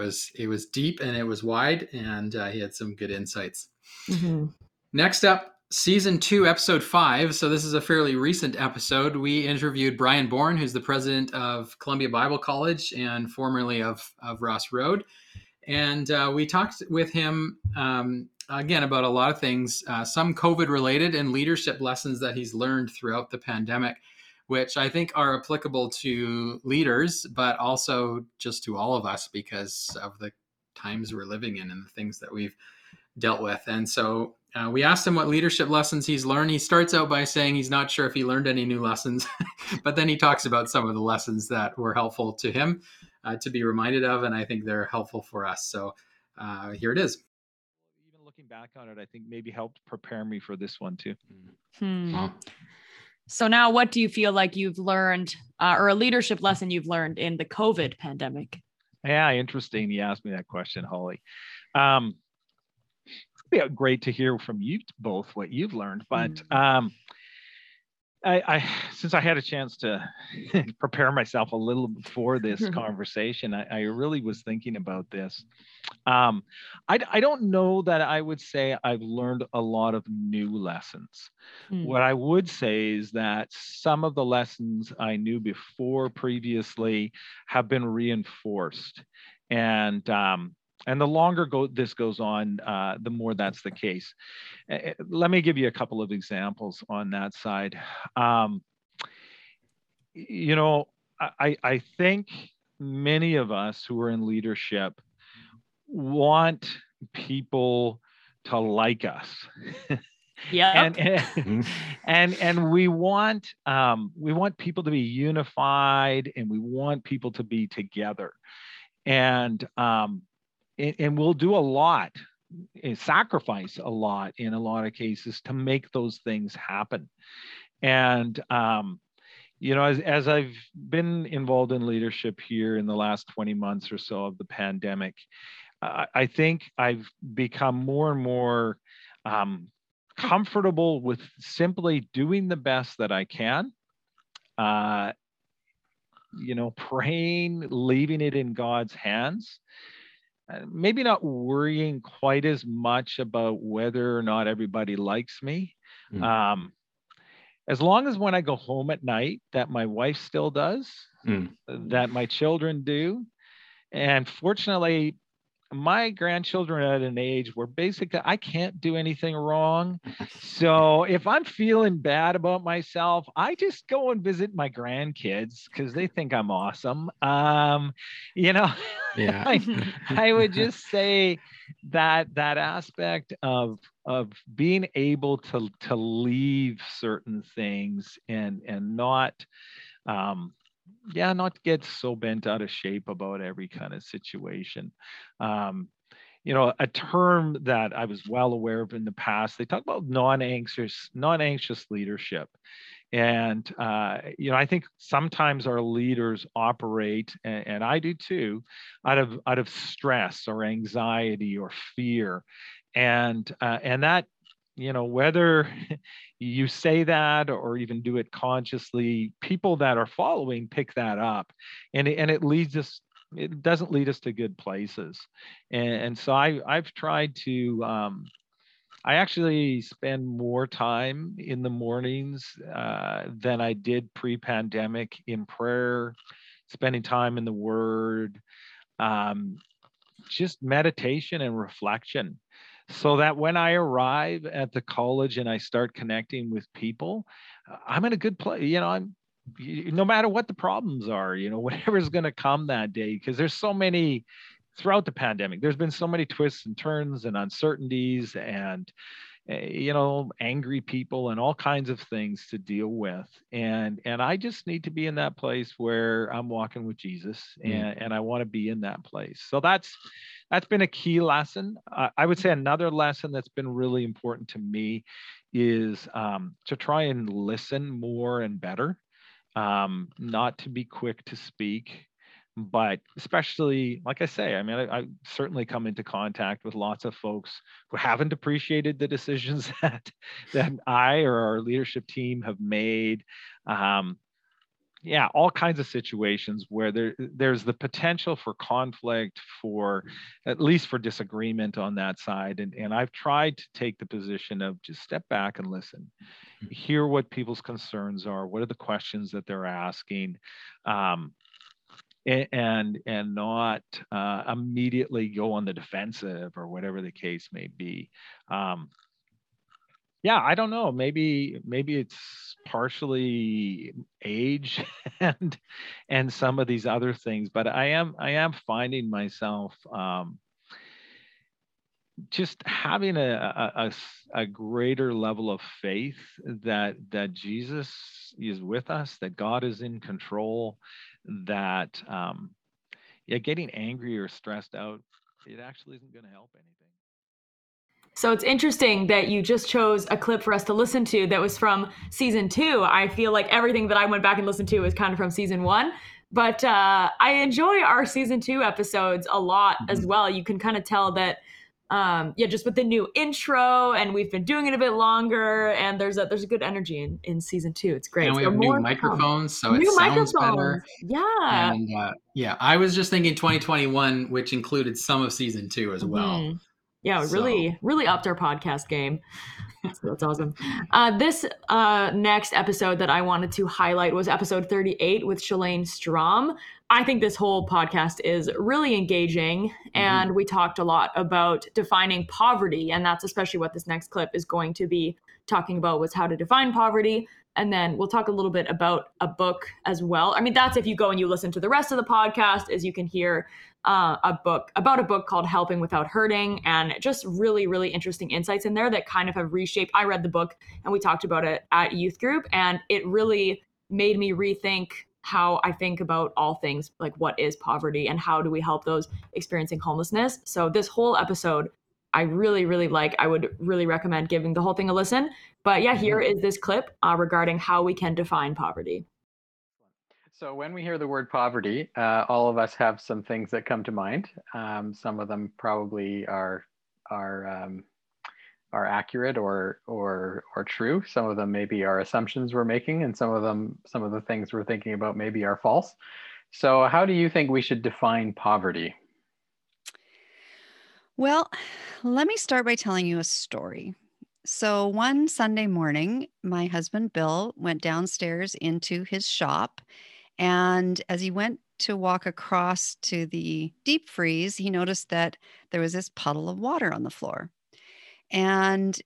was deep and it was wide, and he had some good insights. Mm-hmm. Next up, season 2, episode 5. So this is a fairly recent episode. We interviewed Brian Bourne, who's the president of Columbia Bible College and formerly of Ross Road. And we talked with him again about a lot of things, some COVID related and leadership lessons that he's learned throughout the pandemic, which I think are applicable to leaders, but also just to all of us because of the times we're living in and the things that we've dealt with. And so we asked him what leadership lessons he's learned. He starts out by saying he's not sure if he learned any new lessons, but then he talks about some of the lessons that were helpful to him to be reminded of. And I think they're helpful for us. So here it is. Looking back on it, I think maybe helped prepare me for this one too. Hmm. So now what do you feel like you've learned or a leadership lesson you've learned in the COVID pandemic? Yeah, interesting. You asked me that question, Holly. Yeah, great to hear from you both what you've learned, but I since I had a chance to prepare myself a little before this conversation, I really was thinking about this. I don't know that I would say I've learned a lot of new lessons. Mm. What I would say is that some of the lessons I knew before previously have been reinforced. And the longer this goes on, the more that's the case. Let me give you a couple of examples on that side. I think many of us who are in leadership want people to like us. Yeah. And we want people to be unified, and we want people to be together. And we'll do a lot, sacrifice a lot in a lot of cases to make those things happen. And, as I've been involved in leadership here in the last 20 months or so of the pandemic, I think I've become more and more comfortable with simply doing the best that I can, praying, leaving it in God's hands. Maybe not worrying quite as much about whether or not everybody likes me. Mm. As long as when I go home at night that my wife still does, that my children do. And fortunately, my grandchildren are at an age where basically I can't do anything wrong. So if I'm feeling bad about myself, I just go and visit my grandkids because they think I'm awesome. Yeah. I would just say that aspect of being able to leave certain things and not, not get so bent out of shape about every kind of situation. A term that I was well aware of in the past, they talk about non-anxious leadership. And, I think sometimes our leaders operate, and I do too, out of stress or anxiety or fear. And that, whether you say that or even do it consciously, people that are following pick that up, and it doesn't lead us to good places. And so I've tried to, I actually spend more time in the mornings than I did pre-pandemic in prayer, spending time in the Word, just meditation and reflection, so that when I arrive at the college and I start connecting with people, I'm in a good place. You know, I'm, no matter what the problems are, you know, whatever's going to come that day, because there's so many throughout the pandemic, there's been so many twists and turns and uncertainties and, you know, angry people and all kinds of things to deal with. And I just need to be in that place where I'm walking with Jesus, and I want to be in that place. So that's been a key lesson. I would say another lesson that's been really important to me is to try and listen more and better, not to be quick to speak. But especially, like I say, I mean, I certainly come into contact with lots of folks who haven't appreciated the decisions that I or our leadership team have made. Yeah, all kinds of situations where there's the potential for conflict, for at least for disagreement on that side. And I've tried to take the position of just step back and listen, hear what people's concerns are, what are the questions that they're asking, and not immediately go on the defensive or whatever the case may be. Yeah, I don't know. Maybe it's partially age and some of these other things, but I am finding myself just having a greater level of faith that Jesus is with us, that God is in control, that getting angry or stressed out, it actually isn't going to help anything. So it's interesting that you just chose a clip for us to listen to that was from season 2. I feel like everything that I went back and listened to was kind of from season 1, but I enjoy our season 2 episodes a lot as well. You can kind of tell that just with the new intro, and we've been doing it a bit longer, and there's a good energy in season 2. It's great. And we have new microphones, so it sounds better. Yeah. And I was just thinking 2021, which included some of season 2 as well. Mm-hmm. Yeah, we really upped our podcast game. So that's awesome. This next episode that I wanted to highlight was episode 38 with Shalane Strom. I think this whole podcast is really engaging, and we talked a lot about defining poverty, and that's especially what this next clip is going to be talking about, was how to define poverty. And then we'll talk a little bit about a book as well. I mean, that's if you go and you listen to the rest of the podcast, is you can hear a book called Helping Without Hurting, and just really, really interesting insights in there that kind of have reshaped. I read the book and we talked about it at youth group, and it really made me rethink how I think about all things, like what is poverty and how do we help those experiencing homelessness. So this whole episode, I really, really like. I would really recommend giving the whole thing a listen. But yeah, here is this clip regarding how we can define poverty. So when we hear the word poverty, all of us have some things that come to mind. Some of them probably are accurate or true. Some of them maybe are assumptions we're making, and some of the things we're thinking about maybe are false. So how do you think we should define poverty? Well, let me start by telling you a story. So one Sunday morning, my husband, Bill, went downstairs into his shop. And as he went to walk across to the deep freeze, he noticed that there was this puddle of water on the floor. And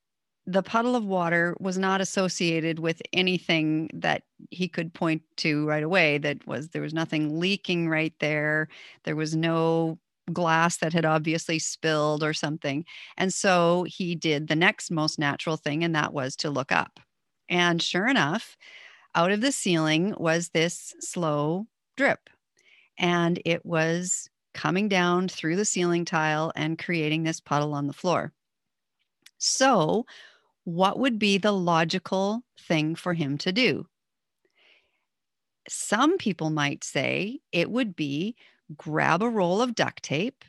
the puddle of water was not associated with anything that he could point to right away. There was nothing leaking right there. There was no glass that had obviously spilled or something. And so he did the next most natural thing, and that was to look up. And sure enough, out of the ceiling was this slow drip, and it was coming down through the ceiling tile and creating this puddle on the floor. So what would be the logical thing for him to do? Some people might say it would be grab a roll of duct tape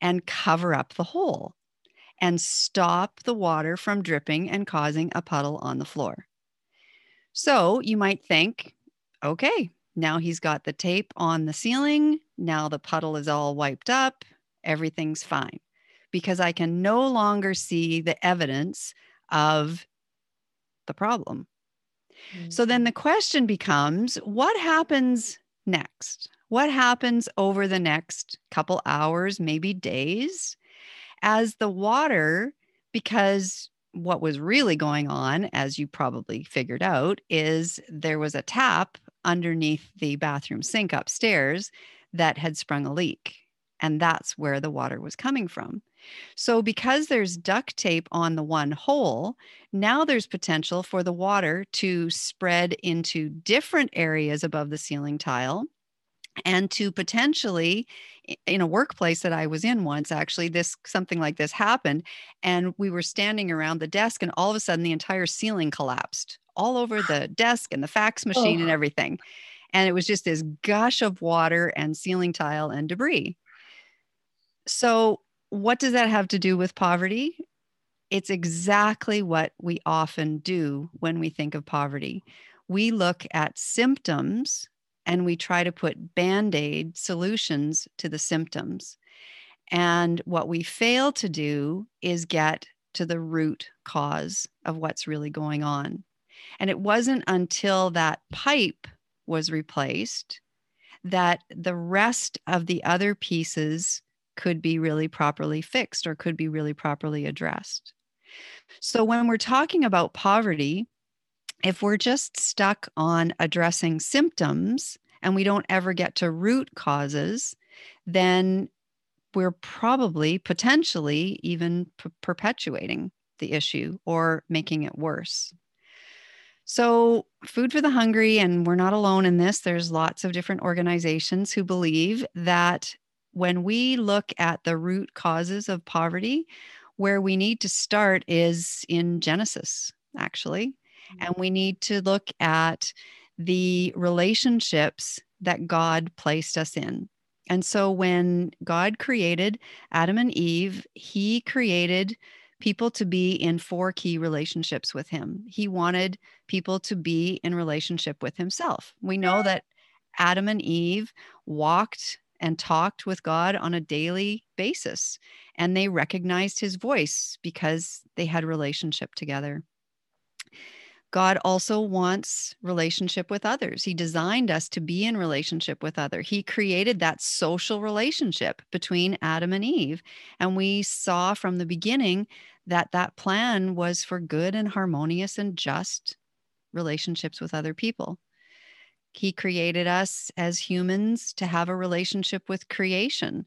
and cover up the hole and stop the water from dripping and causing a puddle on the floor. So you might think, okay, now he's got the tape on the ceiling. Now the puddle is all wiped up. Everything's fine, because I can no longer see the evidence of the problem. So then the question becomes, what happens next? what happens over the next couple hours, maybe days, as the water, because what was really going on, as you probably figured out, is there was a tap underneath the bathroom sink upstairs that had sprung a leak. And that's where the water was coming from. So because there's duct tape on the one hole, now there's potential for the water to spread into different areas above the ceiling tile and to potentially, in a workplace that I was in once, actually, something like this happened. And we were standing around the desk and all of a sudden the entire ceiling collapsed all over the desk and the fax machine and everything. And it was just this gush of water and ceiling tile and debris. So what does that have to do with poverty? It's exactly what we often do when we think of poverty. We look at symptoms and we try to put Band-Aid solutions to the symptoms. And what we fail to do is get to the root cause of what's really going on. And it wasn't until that pipe was replaced that the rest of the other pieces could be really properly fixed or could be really properly addressed. So when we're talking about poverty, if we're just stuck on addressing symptoms and we don't ever get to root causes, then we're probably potentially even perpetuating the issue or making it worse. So Food for the Hungry, and we're not alone in this, there's lots of different organizations who believe that when we look at the root causes of poverty, where we need to start is in Genesis, actually. And we need to look at the relationships that God placed us in. And so when God created Adam and Eve, he created people to be in four key relationships with him. He wanted people to be in relationship with himself. We know that Adam and Eve walked and talked with God on a daily basis, and they recognized his voice because they had relationship together. God also wants relationship with others. He designed us to be in relationship with others. He created that social relationship between Adam and Eve. And we saw from the beginning that that plan was for good and harmonious and just relationships with other people. He created us as humans to have a relationship with creation.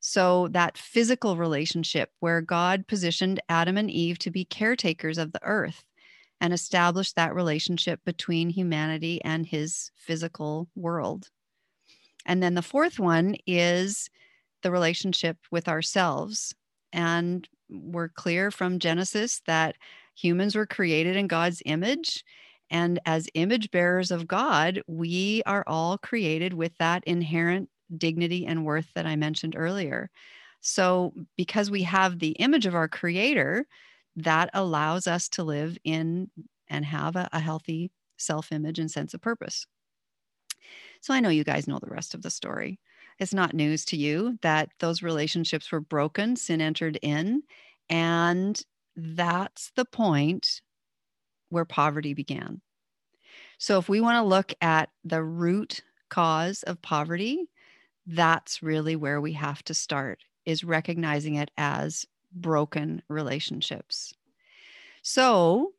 So that physical relationship where God positioned Adam and Eve to be caretakers of the earth, and establish that relationship between humanity and his physical world. And then the fourth one is the relationship with ourselves. And we're clear from Genesis that humans were created in God's image. And as image bearers of God, we are all created with that inherent dignity and worth that I mentioned earlier. So because we have the image of our Creator, that allows us to live in and have a healthy self-image and sense of purpose. So I know you guys know the rest of the story. It's not news to you that those relationships were broken, sin entered in, and that's the point where poverty began. So if we want to look at the root cause of poverty, that's really where we have to start, is recognizing it as broken relationships. So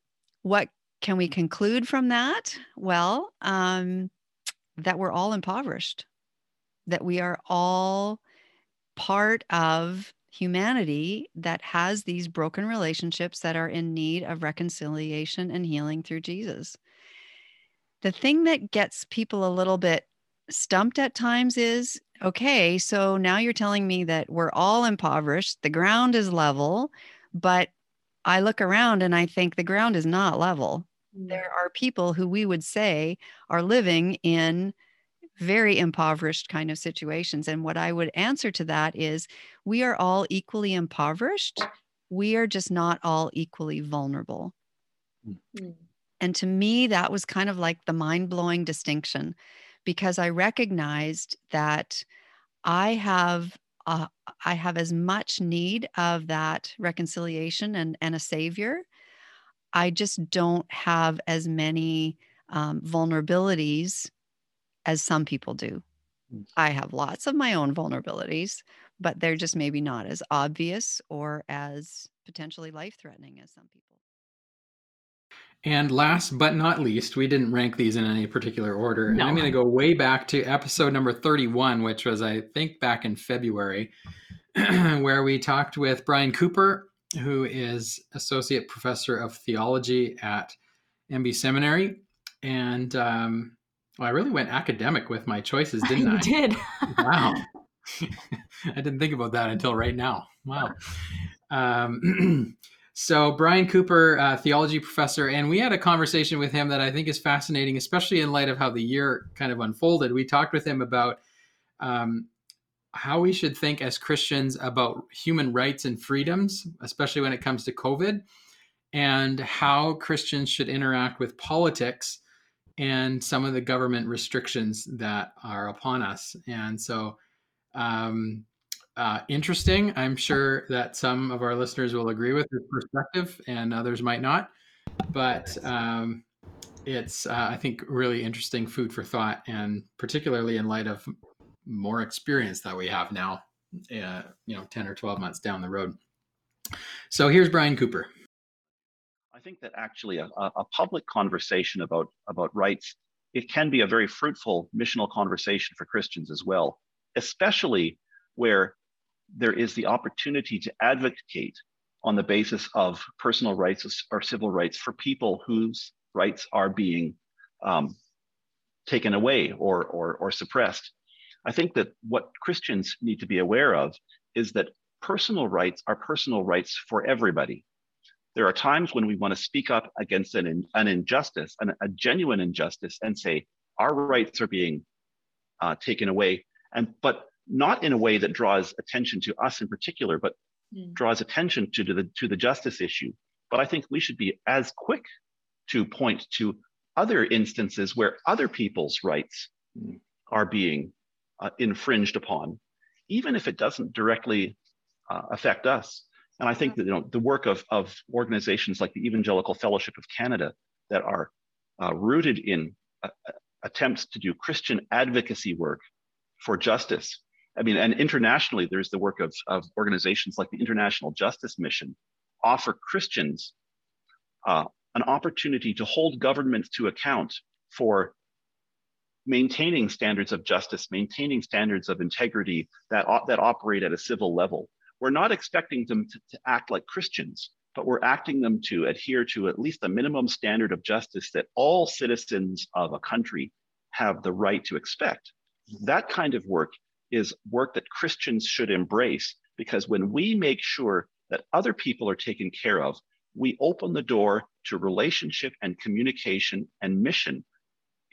what can we conclude from that? Well, that we're all impoverished, that we are all part of humanity that has these broken relationships that are in need of reconciliation and healing through Jesus. The thing that gets people a little bit stumped at times is, okay, so now you're telling me that we're all impoverished, the ground is level, but I look around and I think the ground is not level. There are people who we would say are living in very impoverished kind of situations. And what I would answer to that is we are all equally impoverished. We are just not all equally vulnerable. Mm-hmm. And to me, that was kind of like the mind-blowing distinction, because I recognized that I have as much need of that reconciliation and a savior. I just don't have as many vulnerabilities as some people do. I have lots of my own vulnerabilities, but they're just maybe not as obvious or as potentially life-threatening as some people. And last but not least, we didn't rank these in any particular order. No. And I'm going to go way back to episode number 31, which was, I think, back in February, where we talked with Brian Cooper, who is Associate Professor of Theology at MB Seminary. And well, I really went academic with my choices, didn't I? You did. Wow. I didn't think about that until right now. Wow. So Brian Cooper, theology professor, and we had a conversation with him that I think is fascinating, especially in light of how the year kind of unfolded. We talked with him about how we should think as Christians about human rights and freedoms, especially when it comes to COVID, and how Christians should interact with politics and some of the government restrictions that are upon us. And so interesting. I'm sure that some of our listeners will agree with this perspective and others might not, but it's, I think, really interesting food for thought, and particularly in light of more experience that we have now, 10 or 12 months down the road. So here's Brian Cooper. I think that actually a public conversation about rights, it can be a very fruitful missional conversation for Christians as well, especially where there is the opportunity to advocate on the basis of personal rights or civil rights for people whose rights are being taken away or suppressed. I think that what Christians need to be aware of is that personal rights are personal rights for everybody. There are times when we want to speak up against an injustice, a genuine injustice, and say our rights are being taken away, but not in a way that draws attention to us in particular, but draws attention to the justice issue. But I think we should be as quick to point to other instances where other people's rights are being infringed upon, even if it doesn't directly affect us. And I think that the work of organizations like the Evangelical Fellowship of Canada that are rooted in attempts to do Christian advocacy work for justice. I mean, and internationally, there's the work of organizations like the International Justice Mission, offer Christians an opportunity to hold governments to account for maintaining standards of justice, maintaining standards of integrity that operate at a civil level. We're not expecting them to act like Christians, but we're asking them to adhere to at least the minimum standard of justice that all citizens of a country have the right to expect. That kind of work is work that Christians should embrace, because when we make sure that other people are taken care of, we open the door to relationship and communication and mission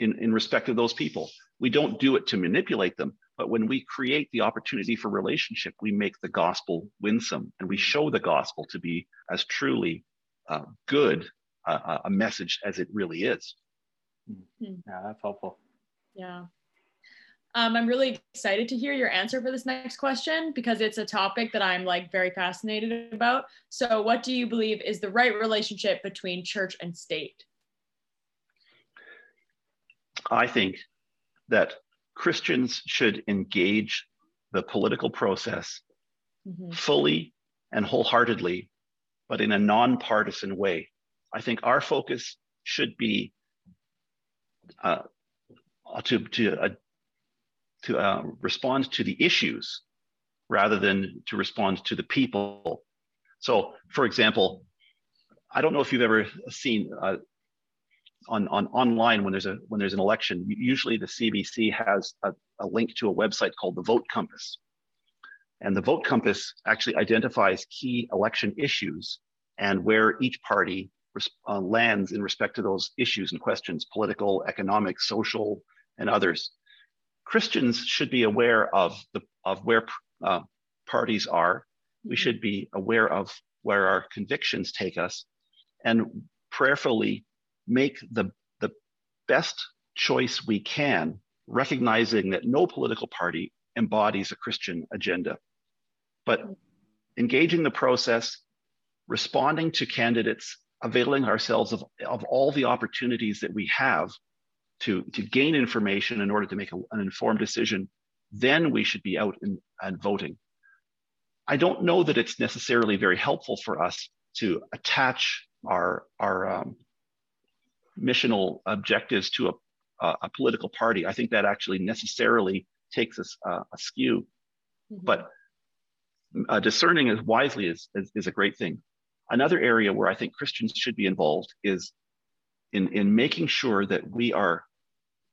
in respect of those people. We don't do it to manipulate them, but when we create the opportunity for relationship, we make the gospel winsome, and we show the gospel to be as truly good a message as it really is. Yeah, that's helpful. Yeah. I'm really excited to hear your answer for this next question, because it's a topic that I'm very fascinated about. So what do you believe is the right relationship between church and state? I think that Christians should engage the political process fully and wholeheartedly, but in a nonpartisan way. I think our focus should be to respond to the issues rather than to respond to the people. So, for example, I don't know if you've ever seen on online when there's an election, usually the CBC has a link to a website called the Vote Compass. And the Vote Compass actually identifies key election issues and where each party lands in respect to those issues and questions, political, economic, social, and others. Christians should be aware of where parties are. We should be aware of where our convictions take us, and prayerfully make the best choice we can, recognizing that no political party embodies a Christian agenda. But engaging the process, responding to candidates, availing ourselves of all the opportunities that we have to gain information in order to make an informed decision, then we should be out and voting. I don't know that it's necessarily very helpful for us to attach our missional objectives to a political party. I think that actually necessarily takes us askew. Mm-hmm. But discerning as wisely is a great thing. Another area where I think Christians should be involved is in making sure that we are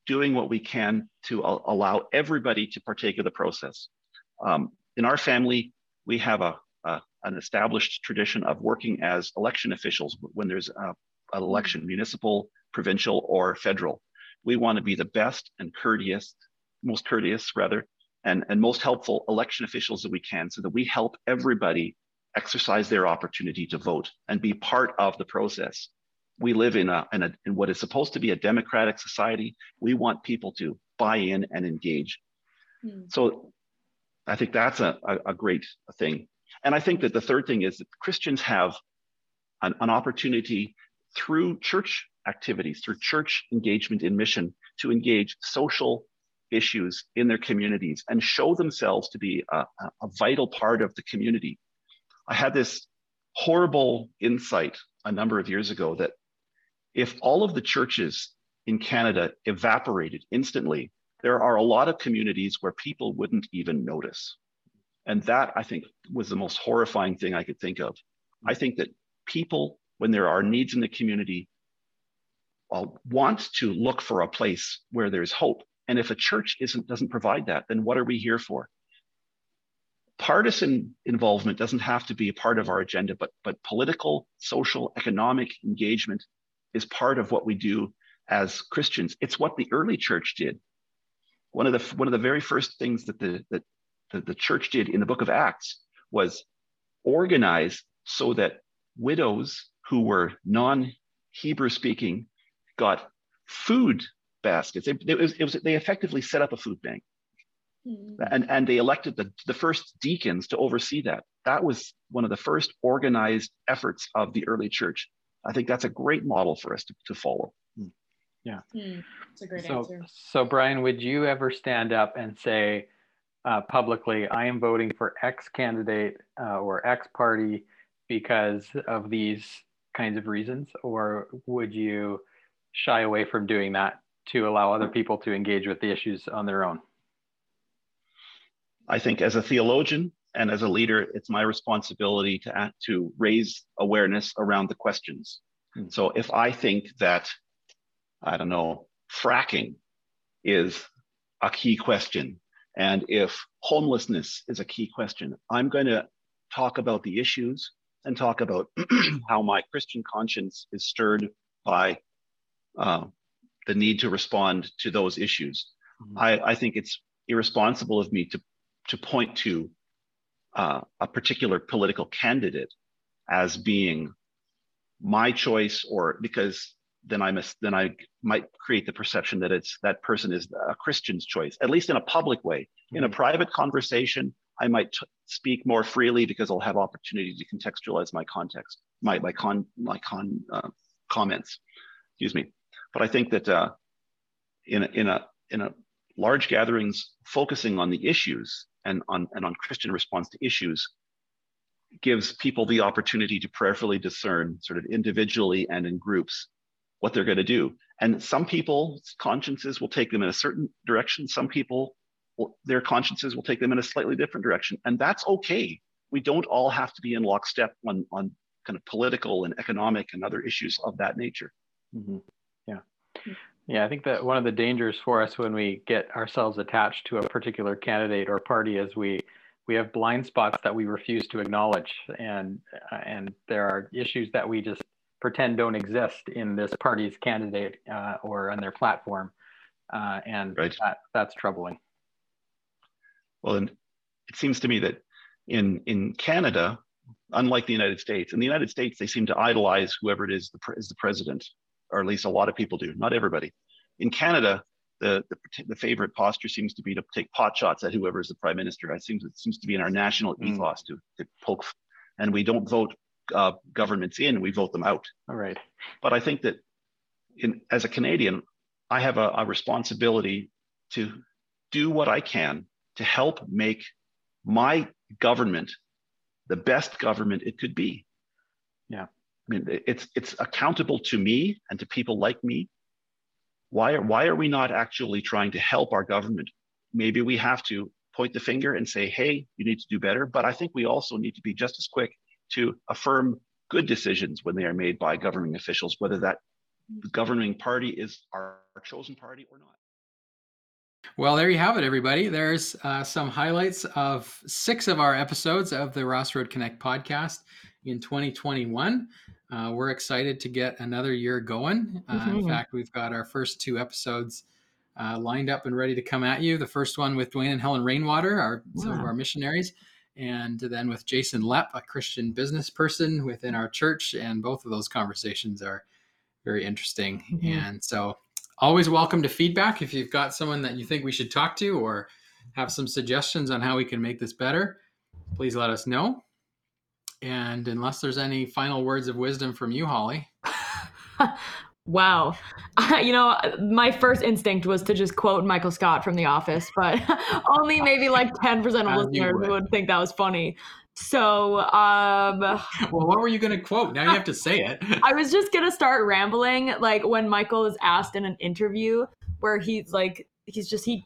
doing what we can to allow everybody to partake of the process. In our family, we have an established tradition of working as election officials when there's an election, municipal, provincial, or federal. We want to be the best and most courteous, and most helpful election officials that we can, so that we help everybody exercise their opportunity to vote and be part of the process. We live in what is supposed to be a democratic society. We want people to buy in and engage. Mm. So I think that's a great thing. And I think that the third thing is that Christians have an opportunity through church activities, through church engagement in mission, to engage social issues in their communities and show themselves to be a vital part of the community. I had this horrible insight a number of years ago that if all of the churches in Canada evaporated instantly, there are a lot of communities where people wouldn't even notice. And that, I think, was the most horrifying thing I could think of. I think that people, when there are needs in the community, want to look for a place where there's hope. And if a church doesn't provide that, then what are we here for? Partisan involvement doesn't have to be a part of our agenda, but political, social, economic engagement is part of what we do as Christians. It's what the early church did. One of the very first things that the church did in the book of Acts was organize so that widows who were non-Hebrew speaking got food baskets. They effectively set up a food bank. Mm-hmm. And they elected the first deacons to oversee that. That was one of the first organized efforts of the early church. I think that's a great model for us to follow. Yeah. That's a great answer. So Brian, would you ever stand up and say publicly, I am voting for X candidate or X party because of these kinds of reasons? Or would you shy away from doing that to allow other people to engage with the issues on their own? I think as a theologian and as a leader, it's my responsibility to raise awareness around the questions. Mm-hmm. So if I think that, I don't know, fracking is a key question, and if homelessness is a key question, I'm going to talk about the issues and talk about how my Christian conscience is stirred by the need to respond to those issues. Mm-hmm. I think it's irresponsible of me to point to a particular political candidate as being my choice, or because then I might create the perception that that person is a Christian's choice, at least in a public way. In a private conversation, I might speak more freely because I'll have opportunity to contextualize my context, my comments. Excuse me. But I think that in a large gatherings, focusing on the issues and on Christian response to issues gives people the opportunity to prayerfully discern, sort of individually and in groups, what they're going to do. And some people's consciences will take them in a certain direction. Some people, their consciences will take them in a slightly different direction. And that's okay. We don't all have to be in lockstep on kind of political and economic and other issues of that nature. Mm-hmm. Yeah. Yeah, I think that one of the dangers for us when we get ourselves attached to a particular candidate or party is we have blind spots that we refuse to acknowledge, and there are issues that we just pretend don't exist in this party's candidate or on their platform, and right. That's troubling. Well, and it seems to me that in Canada, unlike the United States, in the United States they seem to idolize whoever it is is the president. Or at least a lot of people do, not everybody. In Canada, the favorite posture seems to be to take pot shots at whoever is the prime minister. It seems to be in our national ethos to poke, and we don't vote governments in, we vote them out. All right. But I think that as a Canadian, I have a responsibility to do what I can to help make my government the best government it could be. Yeah, I mean, it's accountable to me and to people like me. Why are we not actually trying to help our government? Maybe we have to point the finger and say, hey, you need to do better. But I think we also need to be just as quick to affirm good decisions when they are made by governing officials, whether that governing party is our chosen party or not. Well, there you have it, everybody. There's some highlights of 6 of our episodes of the Ross Road Connect podcast in 2021. We're excited to get another year going. In fact, we've got our first 2 episodes lined up and ready to come at you. The first one with Dwayne and Helen Rainwater, some of our missionaries, and then with Jason Lepp, a Christian business person within our church. And both of those conversations are very interesting. Mm-hmm. And so always welcome to feedback. If you've got someone that you think we should talk to or have some suggestions on how we can make this better, please let us know. And unless there's any final words of wisdom from you, Holly. Wow. My first instinct was to just quote Michael Scott from The Office, but only maybe like 10% of listeners would think that was funny. So, well, what were you going to quote? Now you have to say it. I was just going to start rambling. Like when Michael is asked in an interview where he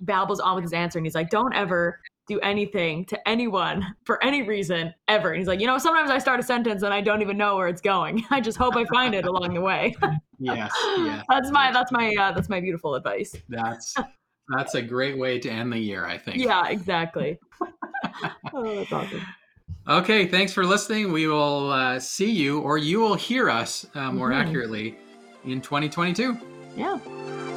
babbles on with his answer and he's like, don't ever do anything to anyone for any reason ever. And he's like, sometimes I start a sentence and I don't even know where it's going. I just hope I find it along the way. Yes. That's my beautiful advice. That's a great way to end the year, I think. Yeah, exactly. Oh, that's awesome. Okay. Thanks for listening. We will see you, or you will hear us more accurately in 2022. Yeah.